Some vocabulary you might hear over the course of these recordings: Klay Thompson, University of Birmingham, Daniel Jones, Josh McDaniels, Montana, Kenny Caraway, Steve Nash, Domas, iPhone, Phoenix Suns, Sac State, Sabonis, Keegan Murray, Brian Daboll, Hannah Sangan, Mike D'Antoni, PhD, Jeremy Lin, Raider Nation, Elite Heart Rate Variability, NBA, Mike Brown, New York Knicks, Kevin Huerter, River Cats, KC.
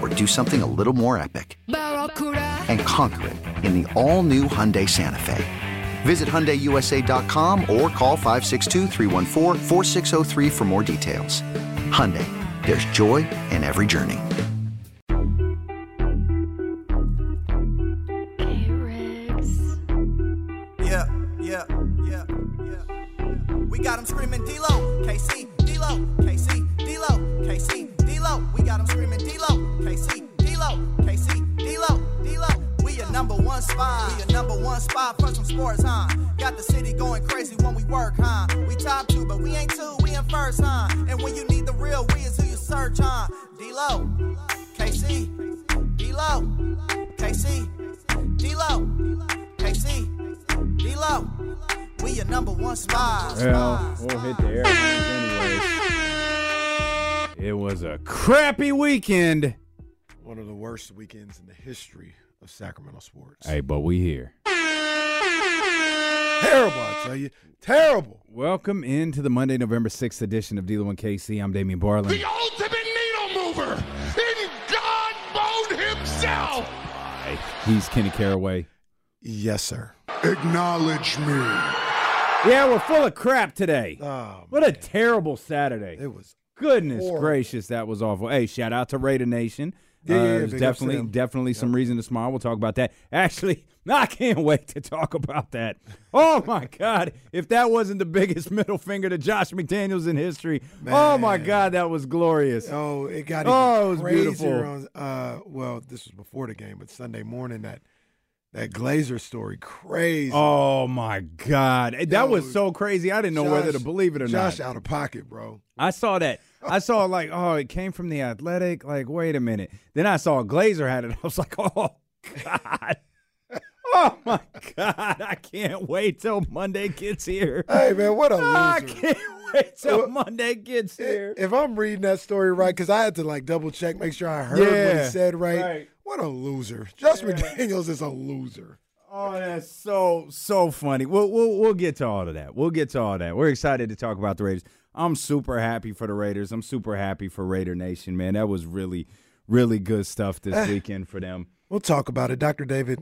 or do something a little more epic and conquer it in the all-new Hyundai Santa Fe. Visit HyundaiUSA.com or call 562-314-4603 for more details. Hyundai, there's joy in every journey. Yeah. We got him screaming D-Lo, KC, D-Lo, KC, D-Lo, KC, D-Lo. We got him screaming D-Lo, KC, D-Lo, KC, D-Lo. We a number one spot. We a number one spot for some sports, huh? Got the city going crazy when we work, huh? We top 2, but we ain't 2, we in first, huh? And when you need the real, we is who you search, huh? D-Lo, KC, D-Lo, KC, D-Lo, KC, D-Lo. We a number one spot. Well, we'll hit the air anyways. It was a crappy weekend. One of the worst weekends in the history of Sacramento sports. Hey, but we here. Terrible, I tell you. Terrible. Welcome into the Monday, November 6th edition of D-Lo and KC. I'm Damian Barlin. The ultimate needle mover in God mode himself. Right. He's Kenny Caraway. Yes, sir. Acknowledge me. Yeah, we're full of crap today. Oh, what man. A terrible Saturday. It was goodness horrible. Gracious, that was awful. Hey, shout out to Raider Nation. There's definitely some reason to smile. We'll talk about that. Actually, I can't wait to talk about that. Oh, my God. If that wasn't the biggest middle finger to Josh McDaniels in history. Man. Oh, my God, that was glorious. Oh, it got even it was crazier. Beautiful. Well, this was before the game, but Sunday morning, that Glazer story, crazy. Oh, my God. That was so crazy. I didn't know whether to believe it or not. Josh out of pocket, bro. I saw that. I saw, like, oh, it came from The Athletic. Like, wait a minute. Then I saw Glazer had it. I was like, oh, God. Oh, my God. I can't wait till Monday gets here. Hey, man, what a loser. I can't wait till Monday gets here. If I'm reading that story right, because I had to, like, double-check, make sure I heard what he said right. What a loser. Josh McDaniels is a loser. Oh, that's so funny. We'll get to all of that. We'll get to all that. We're excited to talk about the Raiders. I'm super happy for the Raiders. I'm super happy for Raider Nation, man. That was really, really good stuff this weekend for them. We'll talk about it. Dr. David,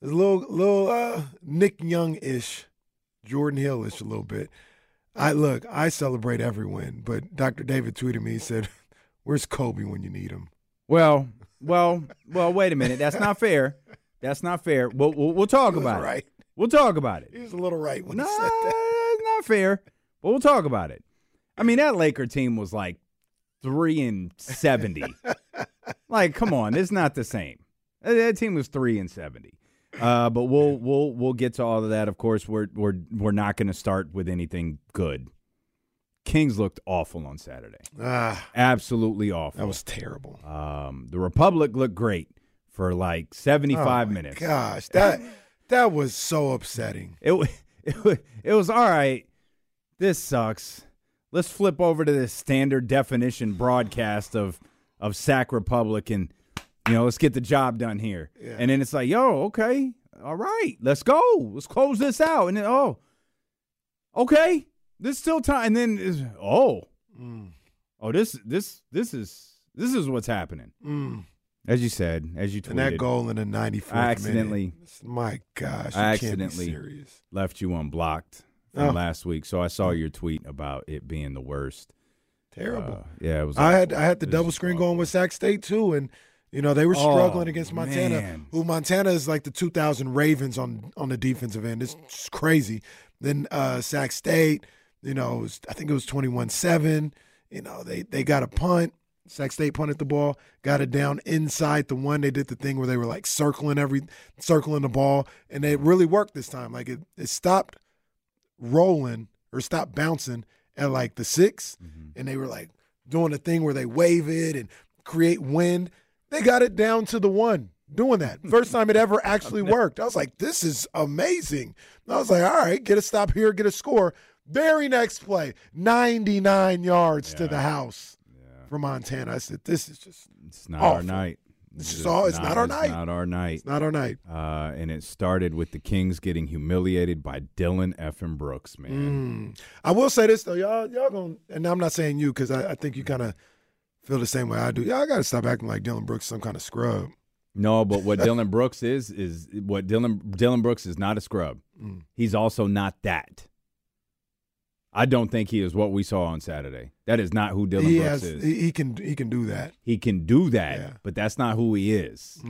a little Nick Young-ish, Jordan Hill-ish a little bit. I celebrate every win, but Dr. David tweeted me, he said, where's Kobe when you need him? Well, wait a minute. That's not fair. That's not fair. We'll talk about it. We'll talk about it. He was a little right when he said that. That's not fair. But we'll talk about it. I mean, that Laker team was like 3-70. Like, come on, it's not the same. That team was 3-70. But we'll get to all of that. Of course, we're not going to start with anything good. Kings looked awful on Saturday. Absolutely awful. That was terrible. The Republic looked great for like 75 minutes. Gosh, that was so upsetting. It was all right. This sucks. Let's flip over to this standard definition broadcast of Sac Republic and, let's get the job done here. Yeah. And then it's like, okay, all right, let's go. Let's close this out. And then, Okay, there's still time. And then, this is what's happening. Mm. As you said, as you tweeted. And that goal in the 94th minute. I accidentally. My gosh, I accidentally left you unblocked from last week. So I saw your tweet about it being the worst. Terrible. Yeah, it was. I had the double screen going with Sac State too, and you know they were struggling against Montana. Man. Who Montana is like the 2000 Ravens on the defensive end. It's crazy. Then Sac State, you know, I think it was 21-7. You know, they got a punt. Sac State punted the ball, got it down inside the one. They did the thing where they were like circling the ball, and it really worked this time. Like it stopped rolling or stopped bouncing at like the 6, mm-hmm. and they were like doing the thing where they wave it and create wind. They got it down to the 1 doing that. First time it ever actually worked. I was like, this is amazing. And I was like, all right, get a stop here, get a score. Very next play, 99 yards to the house from Montana. I said, this is just it's not awful. Our night. It's not our night. And it started with the Kings getting humiliated by Dillon effing Brooks, man. Mm. I will say this, though. Y'all going to – and I'm not saying you because I think you kind of feel the same way I do. Y'all got to stop acting like Dillon Brooks is some kind of scrub. No, but what Dillon Brooks is what Dillon Brooks is not a scrub. Mm. He's also not that. I don't think he is what we saw on Saturday. That is not who Dillon Brooks is. He can do that. He can do that, but that's not who he is,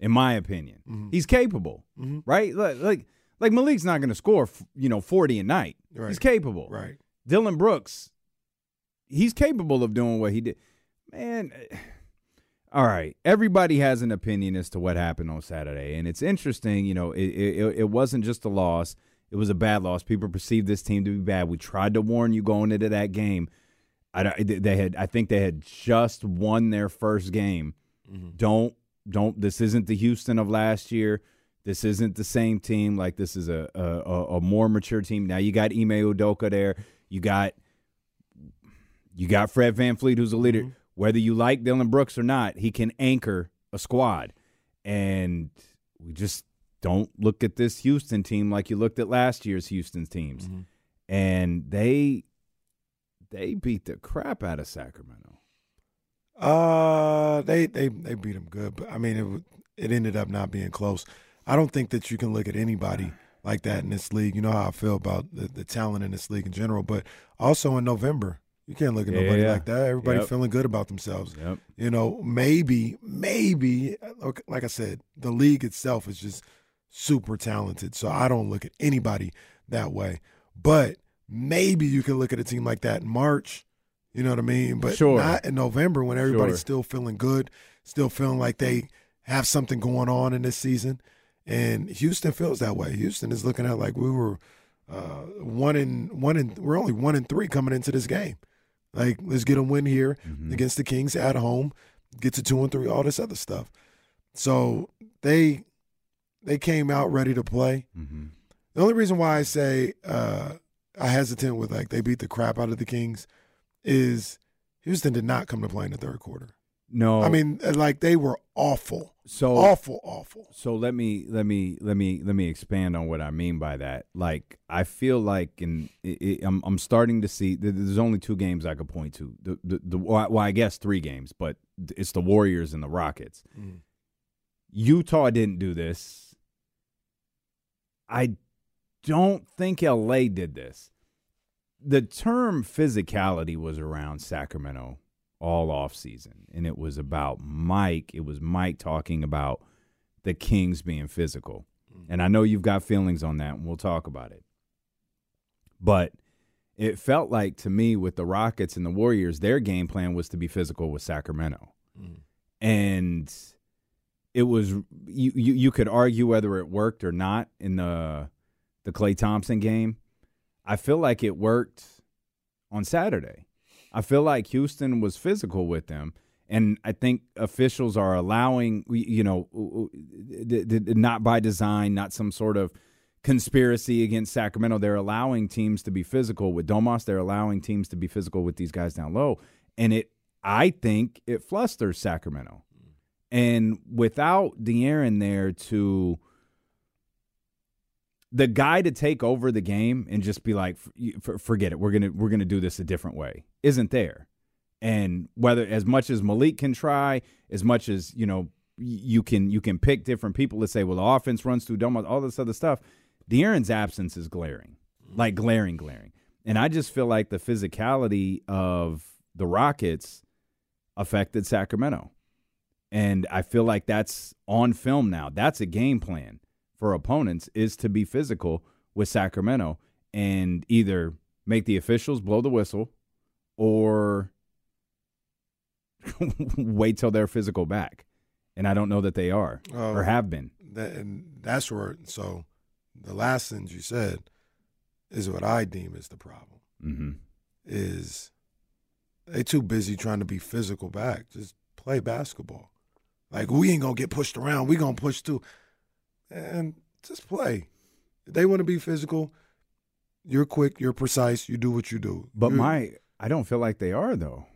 in my opinion. Mm-hmm. He's capable, right? Like Malik's not going to score, 40 a night. Right. He's capable. Right. Dillon Brooks, he's capable of doing what he did. Man, all right. Everybody has an opinion as to what happened on Saturday, and it's interesting. You know, it wasn't just a loss. It was a bad loss. People perceived this team to be bad. We tried to warn you going into that game. I think they had just won their first game. Mm-hmm. Don't. This isn't the Houston of last year. This isn't the same team. Like this is a more mature team. Now you got Ime Udoka there. You got Fred VanVleet, who's a leader. Mm-hmm. Whether you like Dillon Brooks or not, he can anchor a squad, and we just. Don't look at this Houston team like you looked at last year's Houston teams. Mm-hmm. And they beat the crap out of Sacramento. They beat them good, but I mean it ended up not being close. I don't think that you can look at anybody like that in this league. You know how I feel about the talent in this league in general, but also in November. You can't look at nobody like that. Everybody feeling good about themselves. Yep. You know, maybe like I said, the league itself is just super talented, so I don't look at anybody that way. But maybe you can look at a team like that in March, you know what I mean? But not in November when everybody's still feeling good, still feeling like they have something going on in this season. And Houston feels that way. Houston is looking at like we were 1-3 coming into this game. Like let's get a win here against the Kings at home, get to 2-3, all this other stuff. So they came out ready to play. Mm-hmm. The only reason why I say I hesitant with like they beat the crap out of the Kings is Houston did not come to play in the third quarter. No, I mean like they were awful. So awful. So let me expand on what I mean by that. Like I feel like I'm starting to see. There's only 2 games I could point to. Well, I guess 3 games, but it's the Warriors and the Rockets. Mm. Utah didn't do this. I don't think LA did this. The term physicality was around Sacramento all off season, and it was about Mike. It was Mike talking about the Kings being physical. Mm-hmm. And I know you've got feelings on that, and we'll talk about it. But it felt like to me with the Rockets and the Warriors, their game plan was to be physical with Sacramento. Mm-hmm. And it was you could argue whether it worked or not in the Klay Thompson game. I feel like it worked on Saturday. I feel like Houston was physical with them, and I think officials are allowing, not by design, not some sort of conspiracy against Sacramento. They're allowing teams to be physical with Domas. They're allowing teams to be physical with these guys down low, and I think it flusters Sacramento. And without De'Aaron there to the guy to take over the game and just be like, forget it, we're gonna do this a different way, isn't there. And whether, as much as Malik can try, as much as, you know, you can pick different people to say, well, the offense runs through Domas, all this other stuff, De'Aaron's absence is glaring, like glaring. And I just feel like the physicality of the Rockets affected Sacramento. And I feel like that's on film now. That's a game plan for opponents, is to be physical with Sacramento and either make the officials blow the whistle or wait till they're physical back. And I don't know that they are or have been. That's where, so the last thing you said is what I deem is the problem. Mm-hmm. Is they too busy trying to be physical back. Just play basketball. Like, we ain't going to get pushed around. We going to push through. And just play. If they want to be physical, you're quick, you're precise, you do what you do. But I don't feel like they are, though.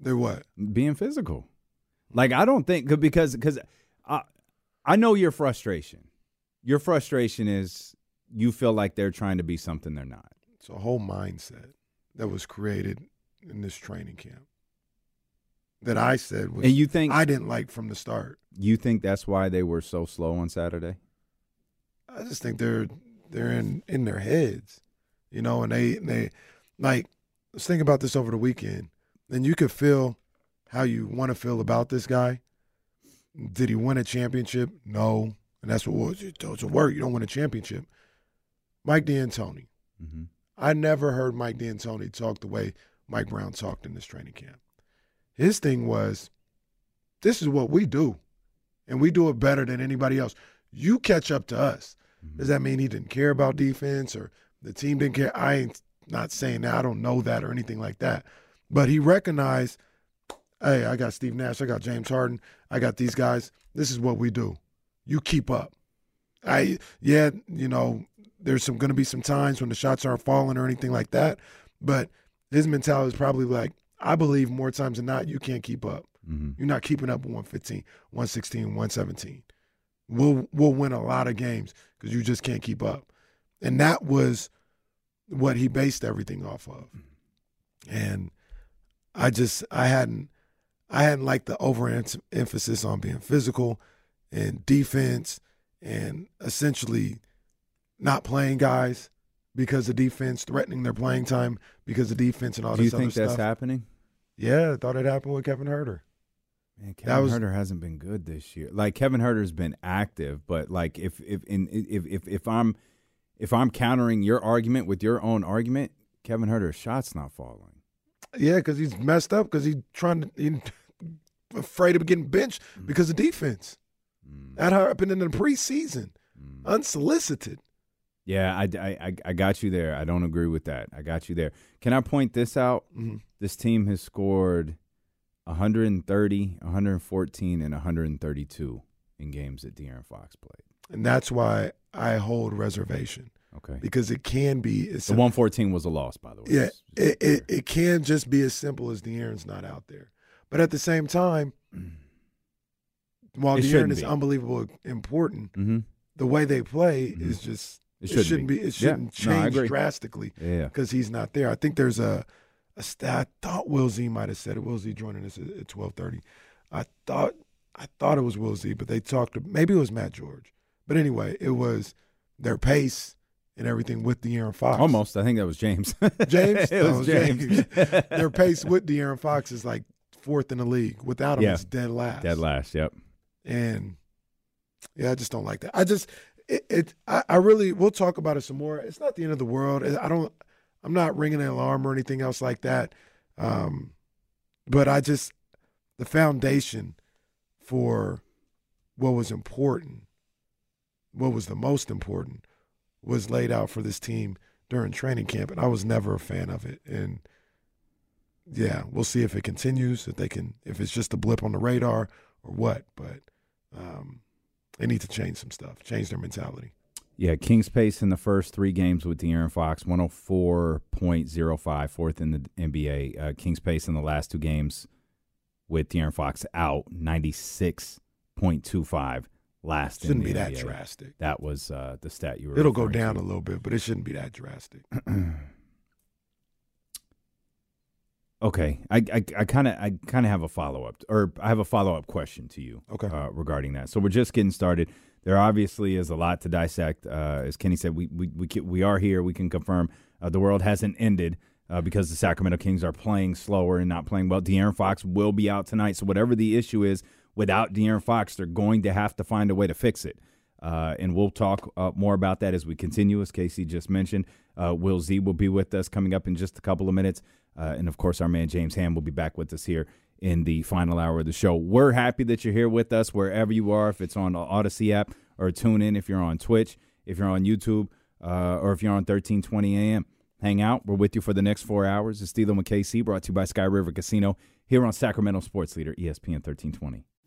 They're what? Being physical. Like, I don't think, because I know your frustration. Your frustration is you feel like they're trying to be something they're not. It's a whole mindset that was created in this training camp that I said was, and you think, I didn't like from the start. You think that's why they were so slow on Saturday? I just think they're in their heads, you know, and they like, let's think about this over the weekend. Then you could feel how you want to feel about this guy. Did he win a championship? No. And that's what it's a word. You don't win a championship. Mike D'Antoni. Mm-hmm. I never heard Mike D'Antoni talk the way Mike Brown talked in this training camp. His thing was, this is what we do, and we do it better than anybody else. You catch up to us. Mm-hmm. Does that mean he didn't care about defense or the team didn't care? I ain't not saying that. I don't know that or anything like that. But he recognized, hey, I got Steve Nash, I got James Harden, I got these guys. This is what we do. You keep up. You know, there's going to be some times when the shots aren't falling or anything like that, but his mentality is probably like, I believe more times than not, you can't keep up. Mm-hmm. You're not keeping up 115, 116, 117. We'll win a lot of games because you just can't keep up. And that was what he based everything off of. And I hadn't liked the overemphasis on being physical and defense and essentially not playing guys because of defense, threatening their playing time because of defense and all this other stuff. Do you think that's happening? Yeah, I thought it happened with Kevin Huerter. Man, Huerter hasn't been good this year. Like, Kevin Huerter's been active, but like if I'm countering your argument with your own argument, Kevin Huerter's shot's not falling. Yeah, because he's messed up because he's afraid of getting benched because of defense. Mm. That happened in the preseason, unsolicited. Yeah, I got you there. I don't agree with that. I got you there. Can I point this out? Mm-hmm. This team has scored 130, 114, and 132 in games that De'Aaron Fox played. And that's why I hold reservation. Okay. Because it can be as simple. The 114 was a loss, by the way. Yeah, it can just be as simple as De'Aaron's not out there. But at the same time, while De'Aaron is unbelievable important, mm-hmm. the way they play mm-hmm. is just – it shouldn't change drastically because he's not there. I think there's a stat. I thought Will Z might have said it. Will Z joining us at 12:30. I thought it was Will Z, but they talked – maybe it was Matt George. But anyway, it was their pace – and everything with De'Aaron Fox. Almost. I think that was James. James? It was James. Their pace with De'Aaron Fox is like fourth in the league. Without him, it's dead last. Dead last, yep. And, I just don't like that. We'll talk about it some more. It's not the end of the world. I'm not ringing an alarm or anything else like that. But the foundation for what was important, what was the most important, was laid out for this team during training camp, and I was never a fan of it. And, we'll see if it continues, if it's just a blip on the radar or what. But they need to change some stuff, change their mentality. Yeah, King's pace in the first three games with De'Aaron Fox, 104.05, fourth in the NBA. King's pace in the last two games with De'Aaron Fox out, 96.25. last. Shouldn't be that drastic. That was the stat you were. It'll go down a little bit, but it shouldn't be that drastic. Okay, I kind of have a follow up, or I have a follow up question to you. Okay, regarding that. So we're just getting started. There obviously is a lot to dissect. As Kenny said, we are here. We can confirm the world hasn't ended because the Sacramento Kings are playing slower and not playing well. De'Aaron Fox will be out tonight, so whatever the issue is without De'Aaron Fox, they're going to have to find a way to fix it. And we'll talk more about that as we continue, as KC just mentioned. Will Z will be with us coming up in just a couple of minutes. And, of course, our man James Hamm will be back with us here in the final hour of the show. We're happy that you're here with us wherever you are, if it's on the Odyssey app or tune in, if you're on Twitch, if you're on YouTube, or if you're on 1320 AM. Hang out. We're with you for the next 4 hours. It's D-Lo and KC, brought to you by Sky River Casino here on Sacramento Sports Leader, ESPN 1320.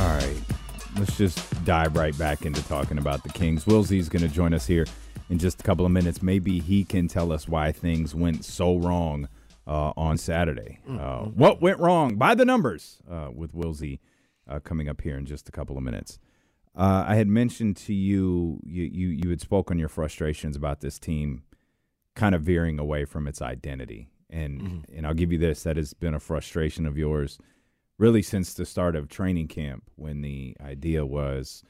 All right, let's just dive right back into talking about the Kings. Willsie's going to join us here in just a couple of minutes. Maybe he can tell us why things went so wrong on Saturday. What went wrong by the numbers with Willsie coming up here in just a couple of minutes. I had mentioned to you, you had spoken your frustrations about this team kind of veering away from its identity. And I'll give you this, that has been a frustration of yours really since the start of training camp, when the idea was,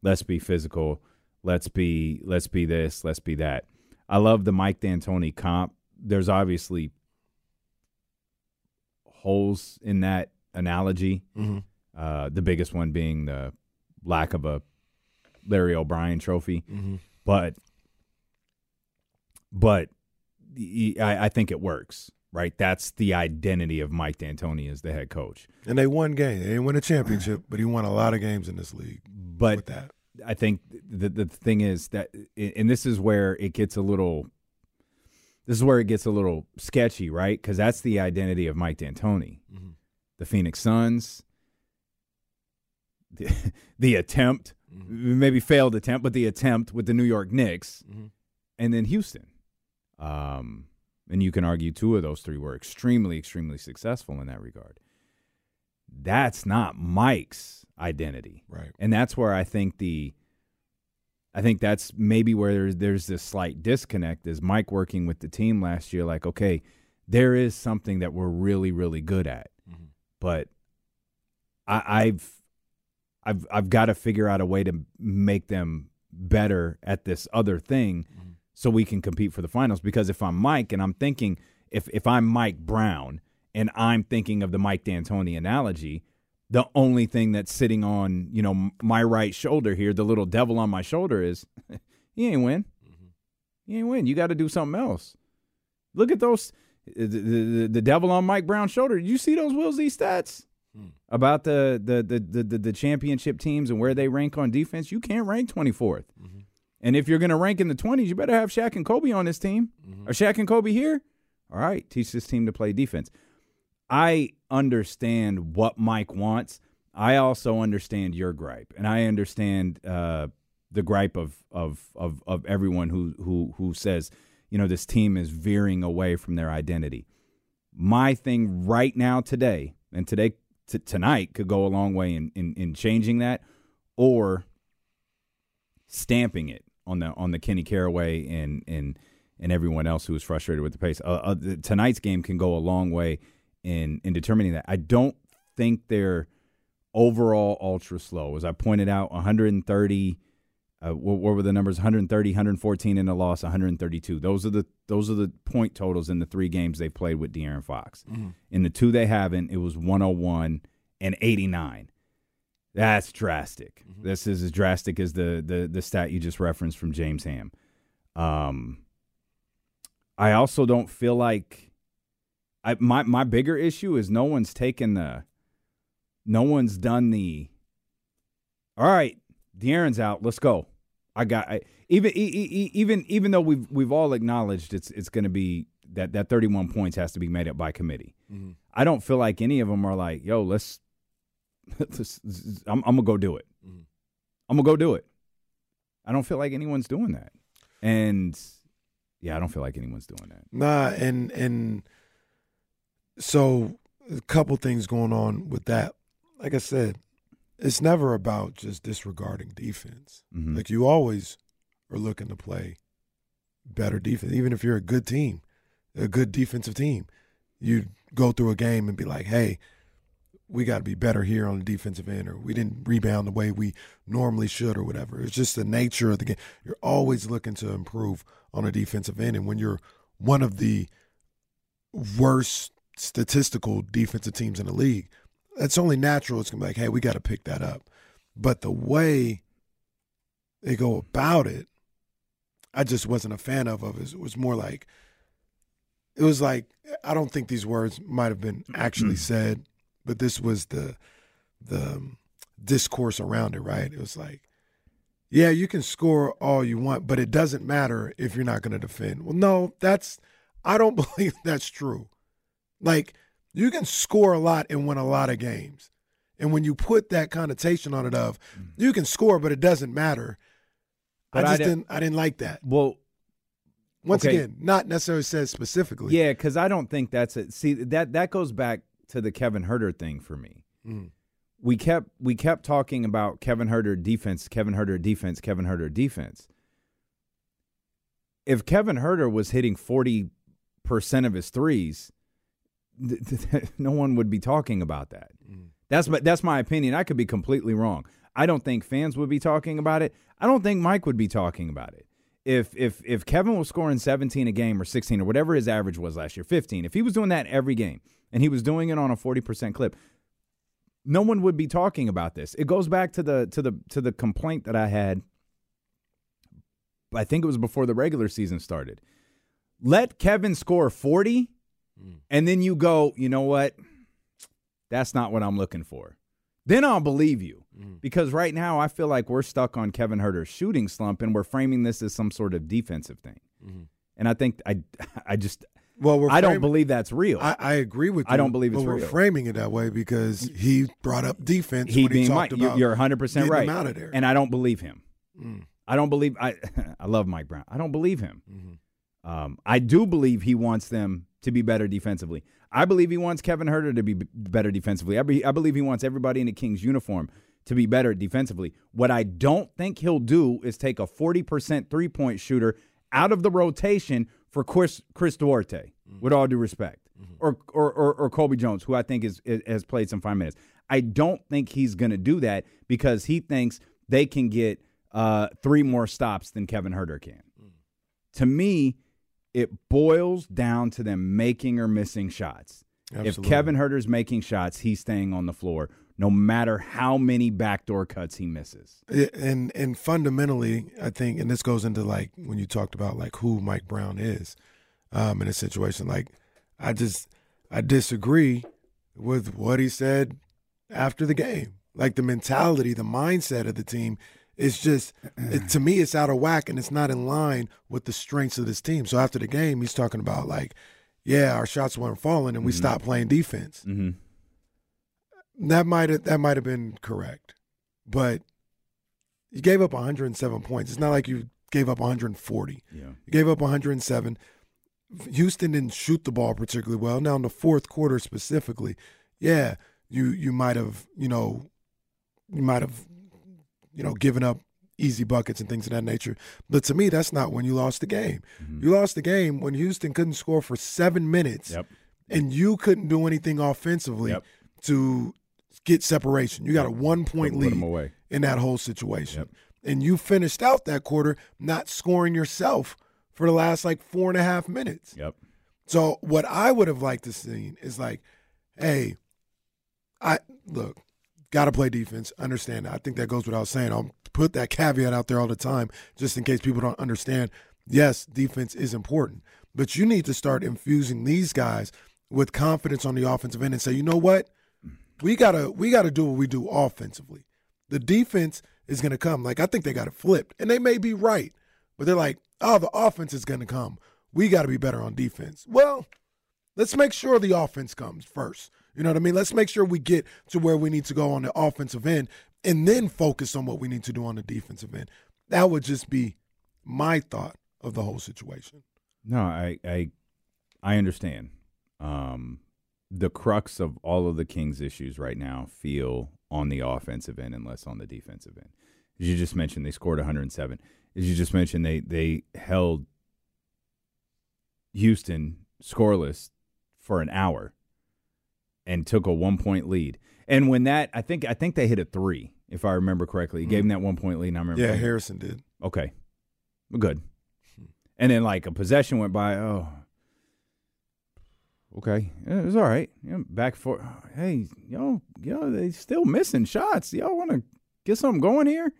let's be physical, let's be this, let's be that. I love the Mike D'Antoni comp. There's obviously holes in that analogy, the biggest one being the lack of a Larry O'Brien trophy. But I think it works. Right, that's the identity of Mike D'Antoni as the head coach. And they won games. They didn't win a championship, but he won a lot of games in this league. But with that, I think the thing is that, and this is where it gets a little sketchy, right? Because that's the identity of Mike D'Antoni, the Phoenix Suns, the attempt, maybe failed attempt, but the attempt with the New York Knicks, and then Houston. And you can argue two of those three were extremely, extremely successful in that regard. That's not Mike's identity. Right. And that's where I think that's maybe where there's this slight disconnect, is Mike working with the team last year, like, okay, there is something that we're really, really good at. But I've got to figure out a way to make them better at this other thing, so we can compete for the finals. Because if I'm Mike and I'm thinking, if I'm Mike Brown and I'm thinking of the Mike D'Antoni analogy, the only thing that's sitting on, my right shoulder here, the little devil on my shoulder, is you ain't win. You ain't win. You got to do something else. Look at those, the devil on Mike Brown's shoulder. You see those Will Z stats about the championship teams and where they rank on defense? You can't rank 24th. And if you're going to rank in the 20s, you better have Shaq and Kobe on this team. Are Shaq and Kobe here? All right, teach this team to play defense. I understand what Mike wants. I also understand your gripe, and I understand the gripe of everyone who says, you know, this team is veering away from their identity. My thing right now today, and tonight could go a long way in changing that or stamping it on the Kenny Caraway and everyone else who is frustrated with the pace. Tonight's game can go a long way in determining that. I don't think they're overall ultra slow. As I pointed out, 130 what were the numbers? 130, 114 in the loss, 132. Those are the point totals in the three games they've played with De'Aaron Fox. Mm-hmm. In the two they haven't, it was 101 and 89. That's drastic. Mm-hmm. This is as drastic as the stat you just referenced from James Ham. I also don't feel like my bigger issue is no one's done the all right, De'Aaron's out, let's go. Even though we've all acknowledged it's going to be that 31 points has to be made up by committee. Mm-hmm. I don't feel like any of them are like, yo, I'm gonna go do it. Mm-hmm. I'm gonna go do it. I don't feel like anyone's doing that, and yeah, I don't feel like anyone's doing that. Nah, and so a couple things going on with that. Like I said, it's never about just disregarding defense. Mm-hmm. Like you always are looking to play better defense. Even if you're a good team, a good defensive team, you go through a game and be like, hey, we got to be better here on the defensive end, or we didn't rebound the way we normally should, or whatever. It's just the nature of the game. You're always looking to improve on a defensive end. And when you're one of the worst statistical defensive teams in the league, it's only natural. It's going to be like, hey, we got to pick that up. But the way they go about it, I just wasn't a fan of it. It was more like, I don't think these words might have been actually said, but this was the discourse around it, right? It was like, yeah, you can score all you want, but it doesn't matter if you're not going to defend. Well, no, I don't believe that's true. Like, you can score a lot and win a lot of games. And when you put that connotation on it of you can score, but it doesn't matter, but I didn't like that. Well, once again, not necessarily said specifically. Yeah, because I don't think that's it. See, that goes back to the Kevin Huerter thing for me. Mm. We kept talking about Kevin Huerter defense. If Kevin Huerter was hitting 40% of his threes, no one would be talking about that. Mm. That's my opinion. I could be completely wrong. I don't think fans would be talking about it. I don't think Mike would be talking about it. If Kevin was scoring 17 a game or 16 or whatever his average was last year, 15, if he was doing that every game and he was doing it on a 40% clip, no one would be talking about this. It goes back to the complaint that I had. I think it was before the regular season started. Let Kevin score 40. And then you go, you know what? That's not what I'm looking for. Then I'll believe you. Because right now I feel like we're stuck on Kevin Huerter's shooting slump, and we're framing this as some sort of defensive thing. Mm-hmm. And I think I don't believe that's real. I agree with you. I don't believe it's real. We're framing it that way because he brought up defense when he talked about. You're 100% right. Him out of there. And I don't believe him. Mm. I don't believe. I love Mike Brown. I don't believe him. Mm-hmm. I do believe he wants them to be better defensively. I believe he wants Kevin Huerter to be better defensively. I believe he wants everybody in the Kings uniform to be better defensively. What I don't think he'll do is take a 40% three-point shooter out of the rotation for Chris Duarte, mm-hmm. with all due respect, mm-hmm. or Kobe Jones, who I think has played some fine minutes. I don't think he's going to do that because he thinks they can get three more stops than Kevin Huerter can. Mm. To me, it boils down to them making or missing shots. Absolutely. If Kevin Huerter's making shots, he's staying on the floor no matter how many backdoor cuts he misses. And fundamentally, I think, and this goes into like when you talked about like who Mike Brown is in a situation, like I disagree with what he said after the game. Like the mentality, the mindset of the team, it's just, to me, it's out of whack, and it's not in line with the strengths of this team. So after the game, he's talking about like, yeah, our shots weren't falling, and we stopped playing defense. Mm-hmm. That might have been correct, but you gave up 107 points. It's not like you gave up 140. Yeah. You gave up 107. Houston didn't shoot the ball particularly well. Now in the fourth quarter specifically, yeah, you might have given up easy buckets and things of that nature. But to me, that's not when you lost the game. Mm-hmm. You lost the game when Houston couldn't score for 7 minutes, yep, and you couldn't do anything offensively, yep, to get separation. You got a 1-point lead away in that whole situation. Yep. And you finished out that quarter not scoring yourself for the last, 4.5 minutes. Yep. So what I would have liked to see is, hey, got to play defense. Understand that. I think that goes without saying. I'll put that caveat out there all the time just in case people don't understand. Yes, defense is important. But you need to start infusing these guys with confidence on the offensive end and say, you know what? We gotta do what we do offensively. The defense is going to come. I think they got it flipped. And they may be right. But they're like, oh, the offense is going to come. We got to be better on defense. Well, let's make sure the offense comes first. You know what I mean? Let's make sure we get to where we need to go on the offensive end and then focus on what we need to do on the defensive end. That would just be my thought of the whole situation. No, I understand. The crux of all of the Kings' issues right now feel on the offensive end and less on the defensive end. As you just mentioned, they scored 107. As you just mentioned, they held Houston scoreless for an hour and took a 1-point lead. And when that, I think they hit a 3, if I remember correctly. He gave them that 1-point lead. And I remember. Yeah, Harrison did. Okay, well, good. And then a possession went by. Oh, okay, yeah, it was all right. Yeah, back for. Hey, yo, they still missing shots. Y'all want to get something going here?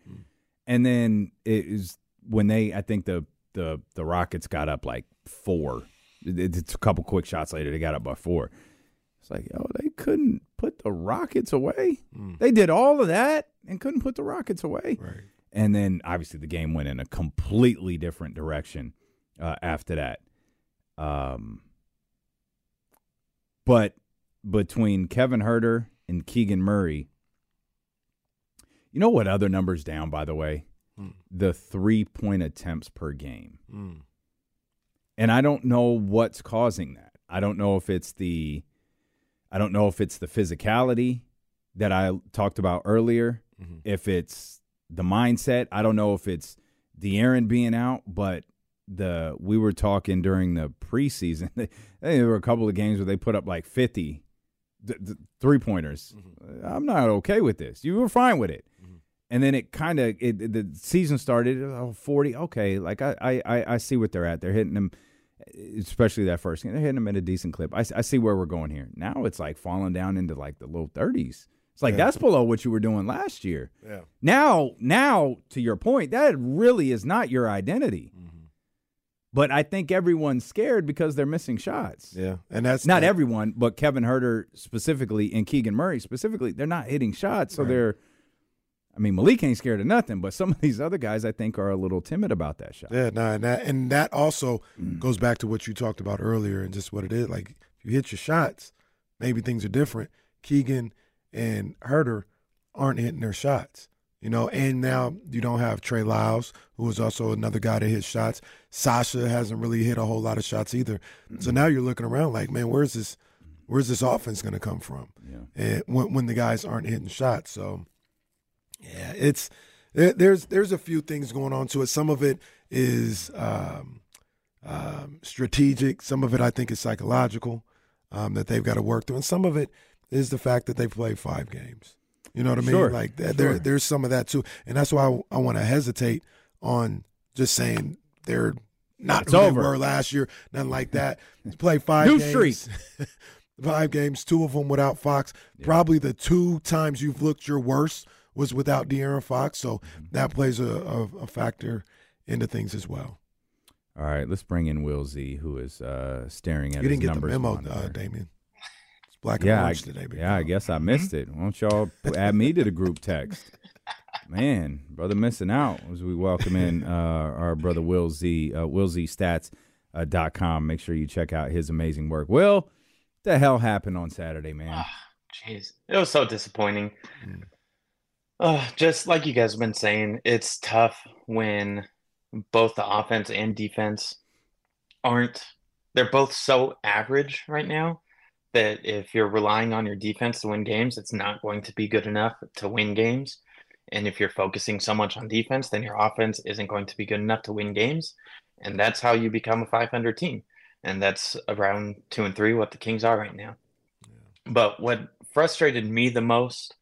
And then it is when they, I think the Rockets got up 4. It's a couple quick shots later, they got up by 4. It's they couldn't put the Rockets away. They did all of that and couldn't put the Rockets away. Right. And then, obviously, the game went in a completely different direction after that. But between Kevin Huerter and Keegan Murray, you know what other number's down, by the way? The 3-point attempts per game. And I don't know what's causing that. I don't know if it's the physicality that I talked about earlier, if it's the mindset. I don't know if it's De'Aaron being out, but we were talking during the preseason. There were a couple of games where they put up 50 three-pointers. I'm not okay with this. You were fine with it. And then it kind of – the season started, 40. Okay, I see what they're at. They're hitting them, especially that first game. They're hitting them at a decent clip. I see where we're going here. Now it's falling down into the low 30s. It's that's below what you were doing last year. Yeah. Now, to your point, that really is not your identity. But I think everyone's scared because they're missing shots. Yeah, and that's not everyone, but Kevin Huerter specifically and Keegan Murray specifically, they're not hitting shots, so right. They're – Malik ain't scared of nothing, but some of these other guys, I think, are a little timid about that shot. Yeah, no, and that also goes back to what you talked about earlier and just what it is. If you hit your shots, maybe things are different. Keegan and Huerter aren't hitting their shots, and now you don't have Trey Lyles, who is also another guy that hits shots. Sasha hasn't really hit a whole lot of shots either. So now you're looking around where's this offense going to come from? Yeah. And when the guys aren't hitting shots, so... Yeah, it's there's a few things going on to it. Some of it is strategic. Some of it, I think, is psychological that they've got to work through. And some of it is the fact that they've played 5 games. You know what I mean? Sure. There's some of that, too. And that's why I want to hesitate on just saying they're not who they were last year, nothing like that. Play 5 games. New street. 5 games, 2 of them without Fox. Yeah. Probably the 2 times you've looked your worst was without De'Aaron Fox, so that plays a factor into things as well. All right, let's bring in Will Z, who is staring at his numbers. You didn't get the memo, Damien. It's black and orange today. I guess I missed it. Why don't y'all add me to the group text? Man, brother missing out as we welcome in our brother Will Z, willzstats.com. Make sure you check out his amazing work. Will, what the hell happened on Saturday, man? Jeez, it was so disappointing. Just like you guys have been saying, it's tough when both the offense and defense aren't – they're both so average right now that if you're relying on your defense to win games, it's not going to be good enough to win games. And if you're focusing so much on defense, then your offense isn't going to be good enough to win games. And that's how you become a 500 team. And that's around 2-3 what the Kings are right now. Yeah. But what frustrated me the most,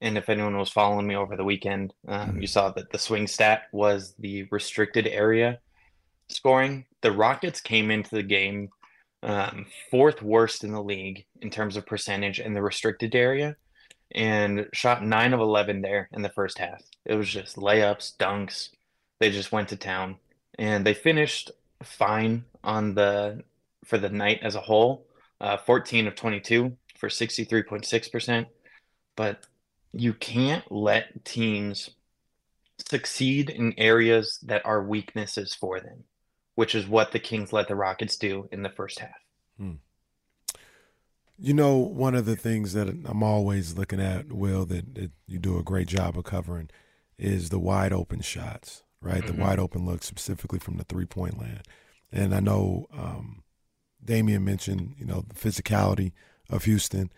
and if anyone was following me over the weekend, you saw that the swing stat was the restricted area scoring. The Rockets came into the game fourth worst in the league in terms of percentage in the restricted area, and shot 9 of 11 there in the first half. It was just layups, dunks. They just went to town. And they finished fine on for the night as a whole, 14 of 22 for 63.6%. But you can't let teams succeed in areas that are weaknesses for them, which is what the Kings let the Rockets do in the first half. You know, one of the things that I'm always looking at, Will, that you do a great job of covering is the wide open shots, right? Mm-hmm. The wide open look specifically from the 3-point land. And I know Damian mentioned, you know, the physicality of Houston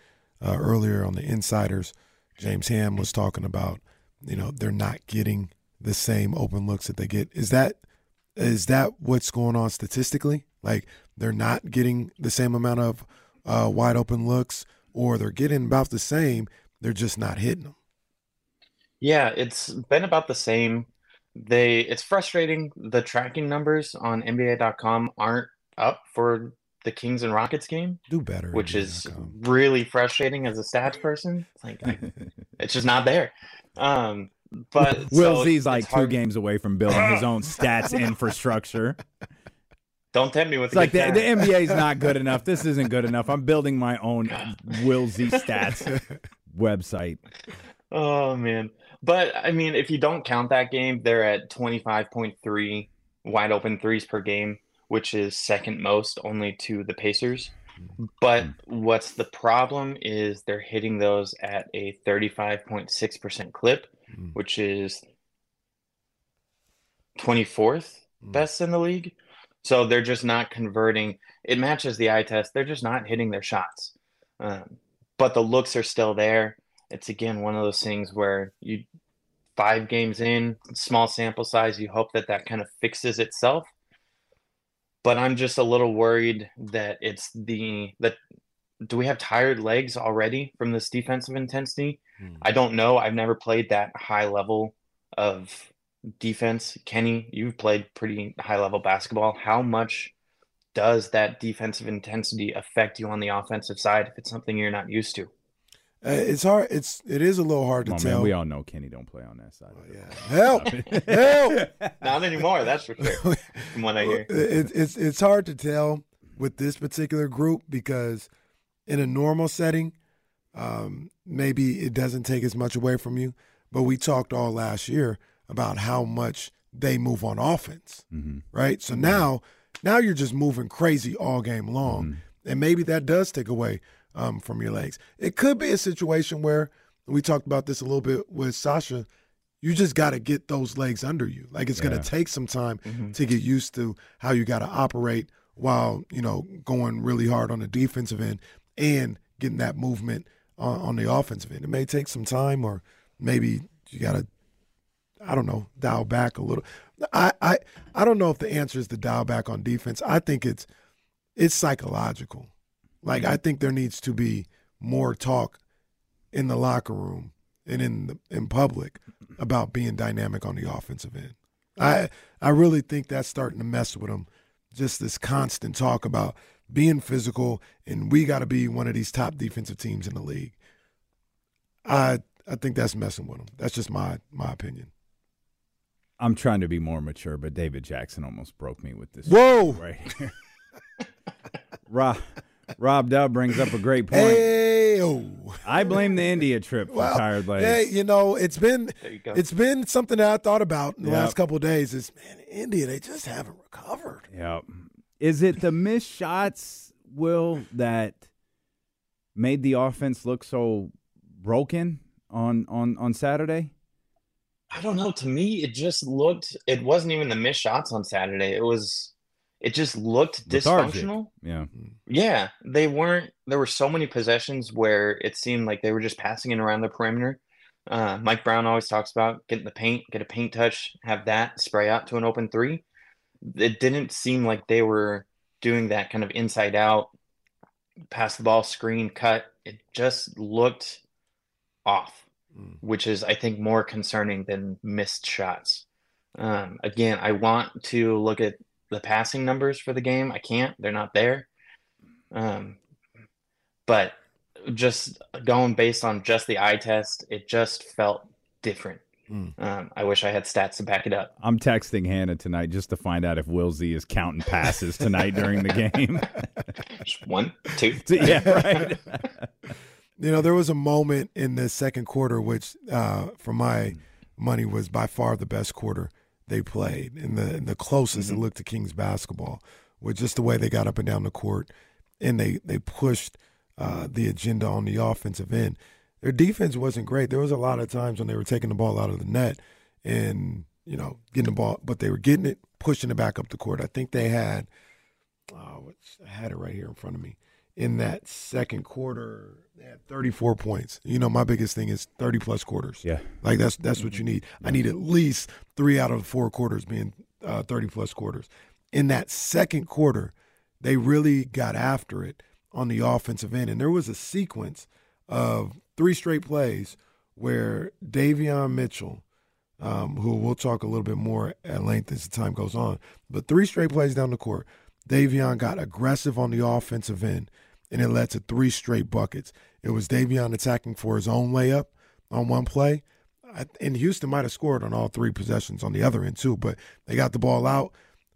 earlier on the Insiders. James Ham was talking about, you know, they're not getting the same open looks that they get. Is that what's going on statistically? Like, they're not getting the same amount of wide open looks, or they're getting about the same, they're just not hitting them? Yeah, it's been about the same. It's frustrating. The tracking numbers on NBA.com aren't up for the Kings and Rockets game. Do better. Which is really frustrating as a stats person. It's like, it's just not there. But Will Z's like two games away from building his own stats infrastructure. Don't tempt me with it's like the NBA is not good enough. This isn't good enough. I'm building my own Will Z stats website. Oh man. But, I mean, if you don't count that game, they're at 25.3 wide open threes per game, which is second most only to the Pacers. But what's the problem is they're hitting those at a 35.6% clip, which is 24th best in the league. So they're just not converting. It matches the eye test. They're just not hitting their shots. But the looks are still there. It's, again, one of those things where you 5 games in, small sample size, you hope that kind of fixes itself. But I'm just a little worried that it's do we have tired legs already from this defensive intensity? I don't know. I've never played that high level of defense. Kenny, you've played pretty high level basketball. How much does that defensive intensity affect you on the offensive side if it's something you're not used to? It's hard. It is a little hard to tell. Man, we all know Kenny don't play on that side. Oh, yeah. Help! Not anymore. That's for sure. From what I hear, it's hard to tell with this particular group because in a normal setting, maybe it doesn't take as much away from you. But we talked all last year about how much they move on offense, right? So now you're just moving crazy all game long, and maybe that does take away from your legs. It could be a situation where, we talked about this a little bit with Sasha, you just got to get those legs under you. Like, it's going to take some time to get used to how you got to operate while, you know, going really hard on the defensive end and getting that movement on the offensive end. It may take some time, or maybe you got to, I don't know, dial back a little. I don't know if the answer is to dial back on defense. I think it's psychological. Like, I think there needs to be more talk in the locker room and in public about being dynamic on the offensive end. I really think that's starting to mess with them, just this constant talk about being physical and we got to be one of these top defensive teams in the league. I think that's messing with them. That's just my opinion. I'm trying to be more mature, but David Jackson almost broke me with this. Whoa! Right here. Rob Dub brings up a great point. Hey-oh. I blame the India trip for tired legs. Hey, you know, it's been something that I thought about in the last couple of days is, man, India, they just haven't recovered. Yep. Is it the missed shots, Will, that made the offense look so broken on Saturday? I don't know. To me, it just looked – it wasn't even the missed shots on Saturday. It was – it just looked dysfunctional. Yeah. Yeah. They weren't – there were so many possessions where it seemed like they were just passing it around the perimeter. Mike Brown always talks about getting the paint, get a paint touch, have that, spray out to an open three. It didn't seem like they were doing that kind of inside out, pass the ball, screen, cut. It just looked off. Which is, I think, more concerning than missed shots. Again, I want to look at the passing numbers for the game. I can't. They're not there. But just going based on just the eye test, it just felt different. I wish I had stats to back it up. I'm texting Hannah tonight just to find out if Will Z is counting passes tonight during the game. 1, 2. Yeah, right. You know, there was a moment in the second quarter which, for my money, was by far the best quarter they played and the closest it looked to Kings basketball, with just the way they got up and down the court and they pushed the agenda on the offensive end. Their defense wasn't great. There was a lot of times when they were taking the ball out of the net and, you know, getting the ball, but they were getting it, pushing it back up the court. I think they had I had it right here in front of me. In that second quarter, they had 34 points. You know, my biggest thing is 30-plus quarters. Yeah. Like, that's what you need. I need at least 3 out of 4 quarters being 30-plus quarters. In that second quarter, they really got after it on the offensive end. And there was a sequence of 3 straight plays where Davion Mitchell, who we'll talk a little bit more at length as the time goes on, but 3 straight plays down the court, Davion got aggressive on the offensive end, and it led to 3 straight buckets. It was Davion attacking for his own layup on one play, and Houston might have scored on all 3 possessions on the other end too, but they got the ball out.